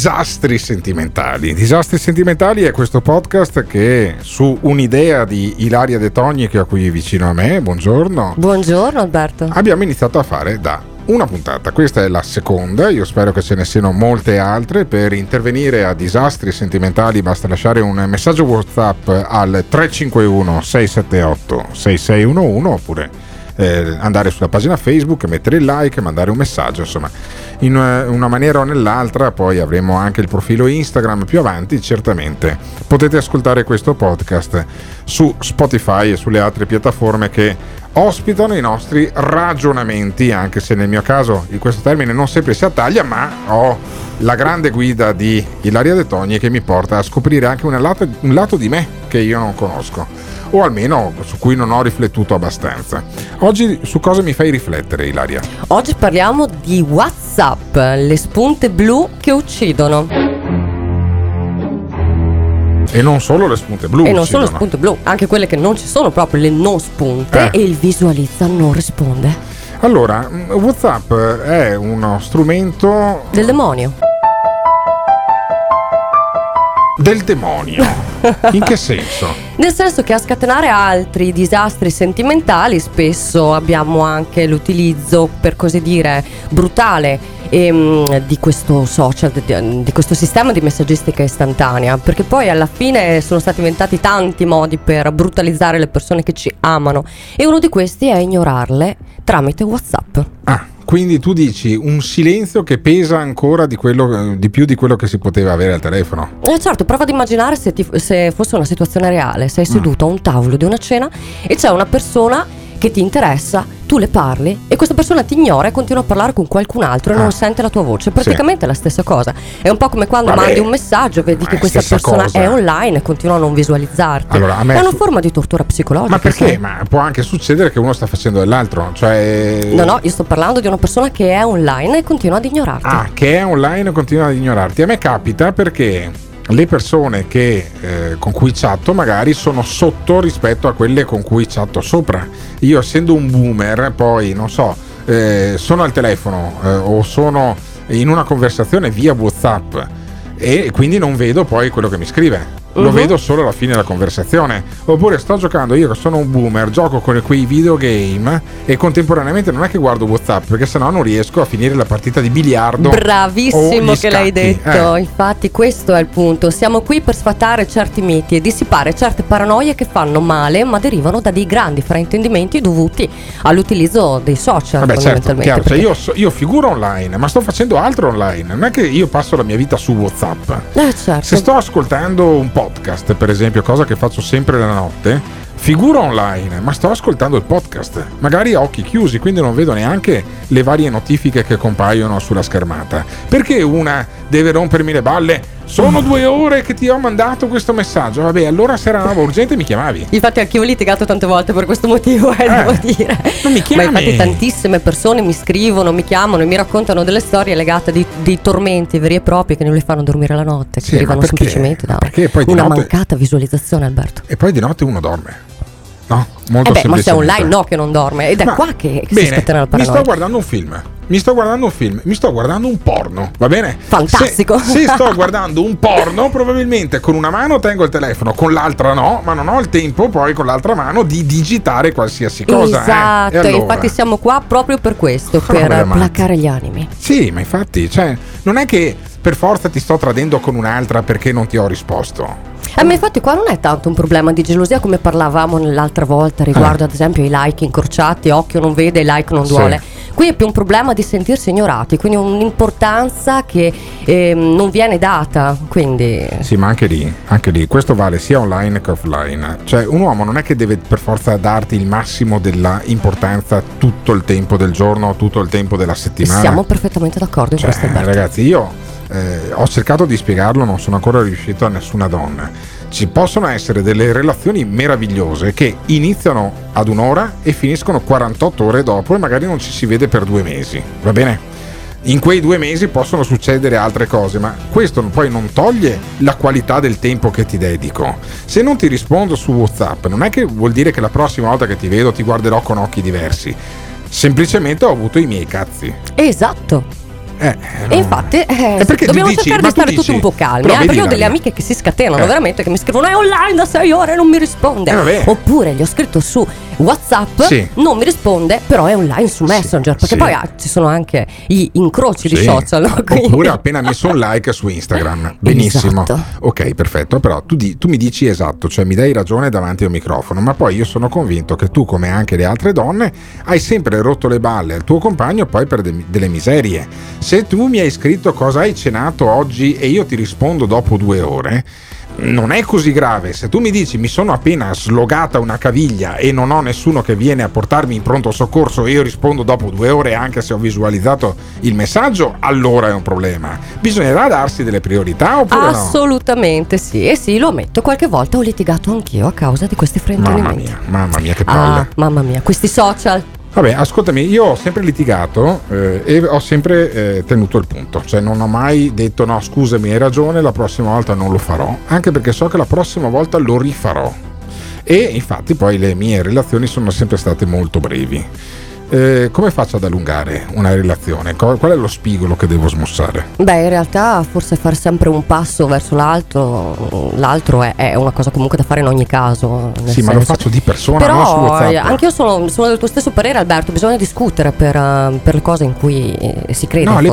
Disastri sentimentali. Disastri sentimentali è questo podcast che, su un'idea di Ilaria De Togni, che è qui vicino a me, buongiorno. Buongiorno Alberto. Abbiamo iniziato a fare da una puntata, questa è la seconda, io spero che ce ne siano molte altre. Per intervenire a Disastri sentimentali basta lasciare un messaggio WhatsApp al 351 678 6611 oppure andare sulla pagina Facebook, mettere il like, mandare un messaggio, insomma in una maniera o nell'altra. Poi avremo anche il profilo Instagram più avanti, certamente. Potete ascoltare questo podcast su Spotify e sulle altre piattaforme che ospitano i nostri ragionamenti, anche se nel mio caso in questo termine non sempre si attaglia, ma ho la grande guida di Ilaria De Togni che mi porta a scoprire anche un lato di me che io non conosco, o almeno su cui non ho riflettuto abbastanza. Oggi su cosa mi fai riflettere, Ilaria? Oggi parliamo di WhatsApp, le spunte blu che uccidono. E non solo le spunte blu. E non solo le spunte blu, anche quelle che non ci sono proprio, le non spunte. E il visualizza non risponde. Allora, WhatsApp è uno strumento del demonio. Del demonio? In che senso? Nel senso che a scatenare altri disastri sentimentali spesso abbiamo anche l'utilizzo, per così dire, brutale di questo social, di questo sistema di messaggistica istantanea, perché poi alla fine sono stati inventati tanti modi per brutalizzare le persone che ci amano, e uno di questi è ignorarle tramite WhatsApp. Ah, quindi tu dici un silenzio che pesa ancora di più di quello che si poteva avere al telefono. Certo, prova ad immaginare se fosse una situazione reale. Sei seduto a un tavolo di una cena e c'è una persona che ti interessa, tu le parli e questa persona ti ignora e continua a parlare con qualcun altro e non sente la tua voce. Praticamente sì, è la stessa cosa. È un po' come quando mandi un messaggio, vedi che questa persona è online e continua a non visualizzarti. Allora, è una forma di tortura psicologica. Ma perché? Sì. Ma può anche succedere che uno sta facendo dell'altro, cioè... No, io sto parlando di una persona che è online e continua ad ignorarti. Ah, che è online e continua ad ignorarti. A me capita perché le persone che con cui chatto magari sono sotto rispetto a quelle con cui chatto sopra. Io, essendo un boomer, poi non so, sono al telefono o sono in una conversazione via WhatsApp e quindi non vedo poi quello che mi scrive. Lo vedo solo alla fine della conversazione. Oppure sto giocando, io che sono un boomer, gioco con quei videogame e contemporaneamente non è che guardo WhatsApp, perché sennò non riesco a finire la partita di biliardo. Bravissimo che l'hai detto. Infatti questo è il punto. Siamo qui per sfatare certi miti e dissipare certe paranoie che fanno male, ma derivano da dei grandi fraintendimenti dovuti all'utilizzo dei social. Vabbè, fondamentalmente, certo, chiaro, perché... cioè io figuro online, ma sto facendo altro online. Non è che io passo la mia vita su WhatsApp. Certo. Se sto ascoltando un podcast, per esempio, cosa che faccio sempre la notte, figuro online, ma sto ascoltando il podcast, magari a occhi chiusi, quindi non vedo neanche le varie notifiche che compaiono sulla schermata. Perché una deve rompermi le balle? Sono 2 ore che ti ho mandato questo messaggio. Vabbè, allora se era roba urgente mi chiamavi. Infatti anche io ho litigato tante volte per questo motivo, devo dire. Non mi chiami. Ma infatti tantissime persone mi scrivono, mi chiamano e mi raccontano delle storie legate dei tormenti veri e propri che non le fanno dormire la notte, che arrivano semplicemente da una mancata visualizzazione, Alberto. E poi di notte uno dorme. No, molto semplicemente. Ma se è online che non dorme. Ed è qua che si scatena la paranoia. Mi sto guardando un porno, va bene? Fantastico. Se sto guardando un porno, probabilmente con una mano tengo il telefono, con l'altra no, ma non ho il tempo poi con l'altra mano di digitare qualsiasi cosa. Esatto, allora, infatti siamo qua proprio per questo, per placare gli animi. Sì, ma infatti, cioè, non è che per forza ti sto tradendo con un'altra perché non ti ho risposto. Ma infatti qua non è tanto un problema di gelosia, come parlavamo l'altra volta riguardo ad esempio ai like incrociati, occhio non vede, like non duole. Qui è più un problema di sentirsi ignorati, quindi un'importanza che non viene data, quindi... Sì, ma anche lì questo vale sia online che offline. Cioè un uomo non è che deve per forza darti il massimo della importanza tutto il tempo del giorno, tutto il tempo della settimana. Siamo perfettamente d'accordo in questo aspetto. Ragazzi, io ho cercato di spiegarlo, non sono ancora riuscito a nessuna donna. Ci possono essere delle relazioni meravigliose che iniziano ad un'ora e finiscono 48 ore dopo e magari non ci si vede per 2 mesi, va bene? In quei 2 mesi possono succedere altre cose, ma questo poi non toglie la qualità del tempo che ti dedico. Se non ti rispondo su WhatsApp non è che vuol dire che la prossima volta che ti vedo ti guarderò con occhi diversi, semplicemente ho avuto i miei cazzi. Esatto. No. E infatti dobbiamo cercare di stare tutti un po' calmi, perché ho delle amiche che si scatenano veramente, che mi scrivono è online da 6 ore e non mi risponde, oppure gli ho scritto su WhatsApp, non mi risponde, però è online su Messenger, perché poi ci sono anche gli incroci di social, no? Oppure appena messo un like su Instagram, benissimo, ok, perfetto. Però tu mi dici esatto, cioè mi dai ragione davanti al microfono, ma poi io sono convinto che tu, come anche le altre donne, hai sempre rotto le balle al tuo compagno poi per delle miserie. Se tu mi hai scritto cosa hai cenato oggi e io ti rispondo dopo 2 ore, non è così grave. Se tu mi dici mi sono appena slogata una caviglia e non ho nessuno che viene a portarmi in pronto soccorso e io rispondo dopo 2 ore anche se ho visualizzato il messaggio, allora è un problema. Bisognerà darsi delle priorità, oppure assolutamente no? Sì, e sì, lo ammetto, qualche volta ho litigato anch'io a causa di questi fraintendimenti. Mamma mia che palle, mamma mia, questi social. Vabbè, ascoltami, io ho sempre litigato e ho sempre tenuto il punto, cioè non ho mai detto no scusami hai ragione, la prossima volta non lo farò, anche perché so che la prossima volta lo rifarò, e infatti poi le mie relazioni sono sempre state molto brevi. Come faccio ad allungare una relazione? Qual è lo spigolo che devo smussare? Beh, in realtà forse far sempre un passo verso l'altro è una cosa comunque da fare in ogni caso. Sì, senso. Ma lo faccio di persona, però, non su WhatsApp. Anche io sono del tuo stesso parere, Alberto. Bisogna discutere per le cose in cui si crede. No, le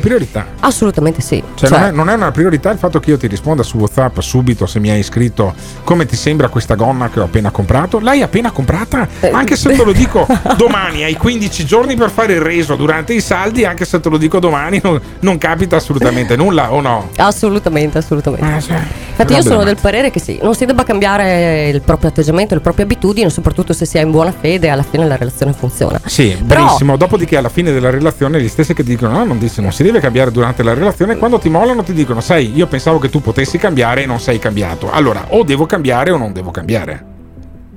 priorità. Assolutamente sì. Cioè, non è una priorità il fatto che io ti risponda su WhatsApp subito se mi hai scritto come ti sembra questa gonna che ho appena comprato. L'hai appena comprata? Anche se te lo dico domani, hai 15 giorni per fare il reso durante i saldi, anche se te lo dico domani non capita assolutamente nulla, o no? Assolutamente. Infatti io sono del parere che sì, non si debba cambiare il proprio atteggiamento, le proprie abitudini, soprattutto se si è in buona fede, alla fine la relazione funziona. Sì, benissimo. Dopodiché alla fine della relazione gli stessi che dicono non si deve cambiare durante la relazione, quando ti mollano ti dicono sai, io pensavo che tu potessi cambiare e non sei cambiato, allora o devo cambiare o non devo cambiare.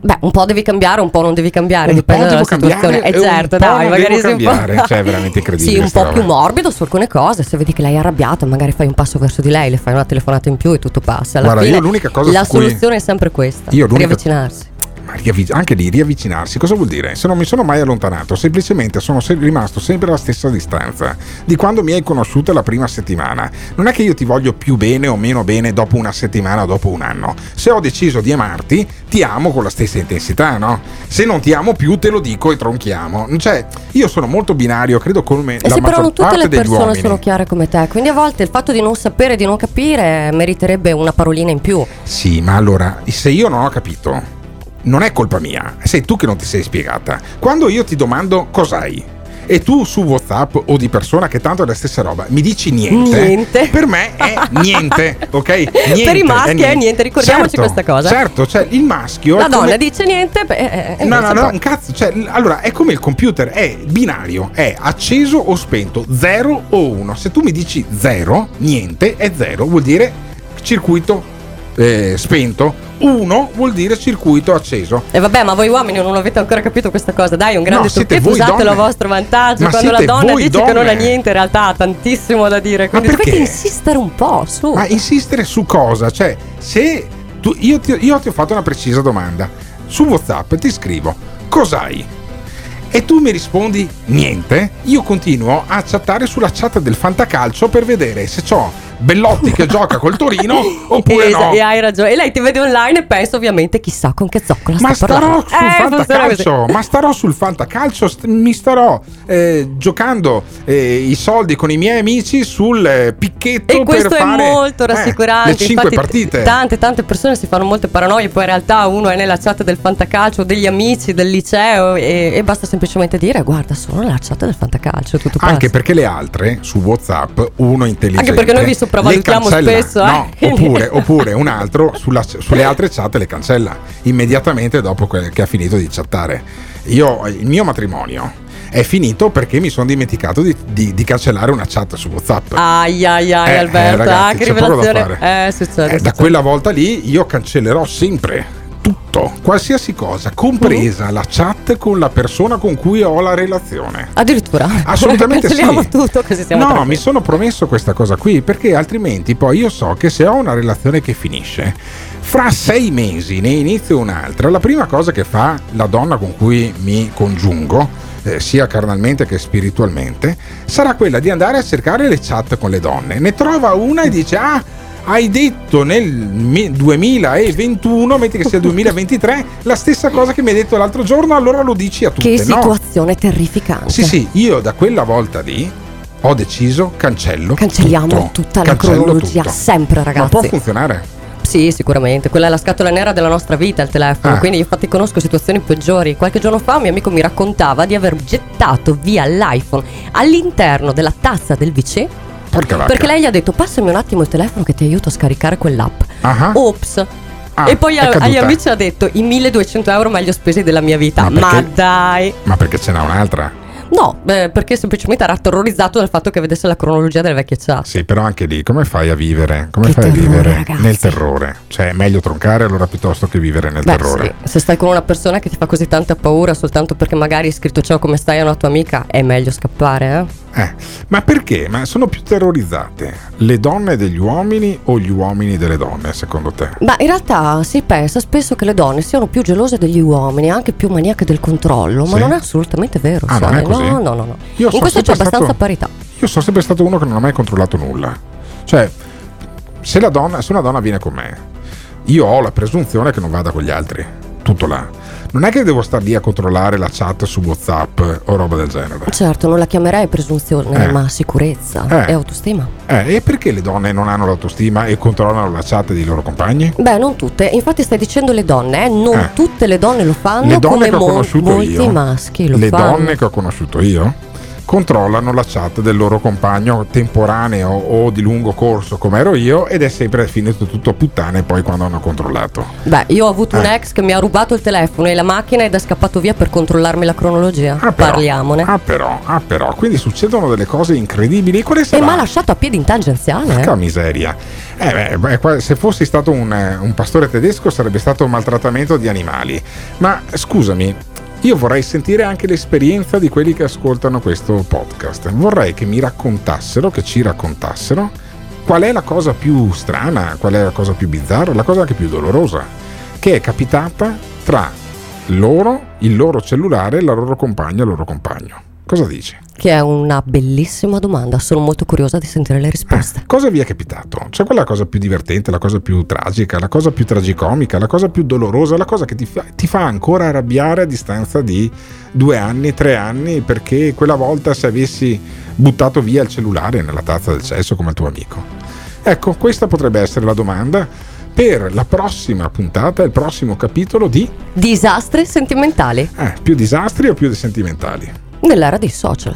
Beh, un po' devi cambiare, un po' non devi cambiare, dipende dalla situazione. Certo, dai, magari devo cambiare, cioè è veramente incredibile. Sì, un po' più morbido su alcune cose, se vedi che lei è arrabbiata, magari fai un passo verso di lei, le fai una telefonata in più e tutto passa. Alla fine, l'unica cosa la soluzione è sempre questa, riavvicinarsi. Anche lì riavvicinarsi cosa vuol dire? Se non mi sono mai allontanato, semplicemente sono rimasto sempre alla stessa distanza di quando mi hai conosciuta la prima settimana. Non è che io ti voglio più bene o meno bene dopo una settimana o dopo un anno. Se ho deciso di amarti, ti amo con la stessa intensità, no? Se non ti amo più te lo dico e tronchiamo. Cioè, io sono molto binario, credo, come la maggior parte degli uomini. E però non tutte le persone sono chiare come te, quindi a volte il fatto di non sapere, di non capire meriterebbe una parolina in più. Sì, ma allora, se io non ho capito non è colpa mia, sei tu che non ti sei spiegata. Quando io ti domando cos'hai e tu su WhatsApp o di persona, che tanto è la stessa roba, mi dici niente. Per me è niente, ok? Niente, per i maschi è niente. Ricordiamoci questa cosa. Certo, cioè il maschio, la donna dice niente. No, un cazzo. Cioè, allora è come il computer, è binario, è acceso o spento, 0 o 1. Se tu mi dici 0, niente è 0, vuol dire circuito spento. 1 vuol dire circuito acceso. E vabbè, ma voi uomini non avete ancora capito questa cosa. Dai, un grande trucchetto, usatelo a vostro vantaggio. Ma quando la donna dice che non ha niente, in realtà ha tantissimo da dire. Quindi dovete insistere un po' su. Ma insistere su cosa? Cioè, se io ti ho fatto una precisa domanda su WhatsApp, ti scrivo cos'hai e tu mi rispondi niente, io continuo a chattare sulla chat del Fantacalcio per vedere se c'ho Bellotti che gioca col Torino oppure no. E hai ragione. E lei ti vede online e pensa ovviamente chissà con che zoccola sta parlando. Ma starò sul Fantacalcio, mi starò giocando i soldi con i miei amici sul picchetto. E questo per fare, è molto rassicurante, le 5 infatti, partite. Tante persone si fanno molte paranoie, poi in realtà uno è nella chat del Fantacalcio, degli amici del liceo e basta semplicemente dire guarda sono la chat del Fantacalcio, tutto passa. Anche perché le altre su WhatsApp, uno intelligente, anche perché noi vi sopravvalutiamo spesso, no, oppure un altro sulle altre chat le cancella immediatamente dopo che ha finito di chattare. Il mio matrimonio è finito perché mi sono dimenticato di cancellare una chat su WhatsApp. Ai Alberto, ragazzi, che rivelazione. Succede. Da quella volta lì io cancellerò sempre tutto, qualsiasi cosa, compresa la chat con la persona con cui ho la relazione. Addirittura? Assolutamente sì. Tutto, così siamo mi sono promesso questa cosa qui, perché altrimenti poi io so che se ho una relazione che finisce, fra 6 mesi ne inizio un'altra, la prima cosa che fa la donna con cui mi congiungo sia carnalmente che spiritualmente, sarà quella di andare a cercare le chat con le donne. Ne trova una e dice: ah, hai detto nel 2021, mentre che sia il 2023, la stessa cosa che mi hai detto l'altro giorno, allora lo dici a tutte. Che situazione, no? Terrificante. Sì, sì, io da quella volta lì ho deciso, cancello tutta la cronologia. Sempre, ragazzi. Ma può funzionare? Sì, sicuramente. Quella è la scatola nera della nostra vita, il telefono. Quindi infatti conosco situazioni peggiori. Qualche giorno fa un mio amico mi raccontava di aver gettato via l'iPhone all'interno della tazza del WC, perché lei gli ha detto: passami un attimo il telefono che ti aiuto a scaricare quell'app. Ops. E poi agli amici ha detto: i 1200 euro meglio spesi della mia vita. Ma dai. Ma perché ce n'ha un'altra? No, perché semplicemente era terrorizzato dal fatto che vedesse la cronologia delle vecchie chat. Sì, però anche lì, come fai a vivere? Come che fai terrore, a vivere ragazzi. Nel terrore? Cioè, è meglio troncare allora piuttosto che vivere nel terrore. Sì. Se stai con una persona che ti fa così tanta paura soltanto perché magari hai scritto ciao come stai a una tua amica, è meglio scappare, eh? Ma perché? Ma sono più terrorizzate le donne degli uomini o gli uomini delle donne, secondo te? Ma in realtà si pensa spesso che le donne siano più gelose degli uomini, anche più maniache del controllo, ma non è assolutamente vero. Ah, sai? Non è così? No. In questo c'è abbastanza parità. Io sono sempre stato uno che non ha mai controllato nulla. Cioè, se una donna viene con me, io ho la presunzione che non vada con gli altri. Tutto là. Non è che devo star lì a controllare la chat su WhatsApp o roba del genere. Certo, non la chiamerei presunzione, ma sicurezza e autostima. E perché le donne non hanno l'autostima e controllano la chat dei loro compagni? Beh, non tutte. Infatti stai dicendo le donne, non tutte le donne lo fanno. Le donne come molti maschi lo fanno. Le donne che ho conosciuto io controllano la chat del loro compagno temporaneo o di lungo corso come ero io, ed è sempre finito tutto puttane poi quando hanno controllato. Beh, io ho avuto un ex che mi ha rubato il telefono e la macchina ed è scappato via per controllarmi la cronologia. Parliamone. Però quindi succedono delle cose incredibili. E mi ha lasciato a piedi in tangenziale. Porca miseria. Se fossi stato un pastore tedesco sarebbe stato un maltrattamento di animali. Ma scusami, io vorrei sentire anche l'esperienza di quelli che ascoltano questo podcast. Vorrei che ci raccontassero qual è la cosa più strana, qual è la cosa più bizzarra, la cosa anche più dolorosa che è capitata tra loro, il loro cellulare, la loro compagna, il loro compagno. Cosa dici? Che è una bellissima domanda, sono molto curiosa di sentire le risposte. Cosa vi è capitato? C'è quella cosa più divertente, la cosa più tragica, la cosa più tragicomica, la cosa più dolorosa, la cosa che ti fa ancora arrabbiare a distanza di 2 anni, 3 anni, perché quella volta se avessi buttato via il cellulare nella tazza del cesso come il tuo amico. Ecco, questa potrebbe essere la domanda per la prossima puntata, il prossimo capitolo di Disastri sentimentali. Più disastri o più sentimentali? Nell'era dei social.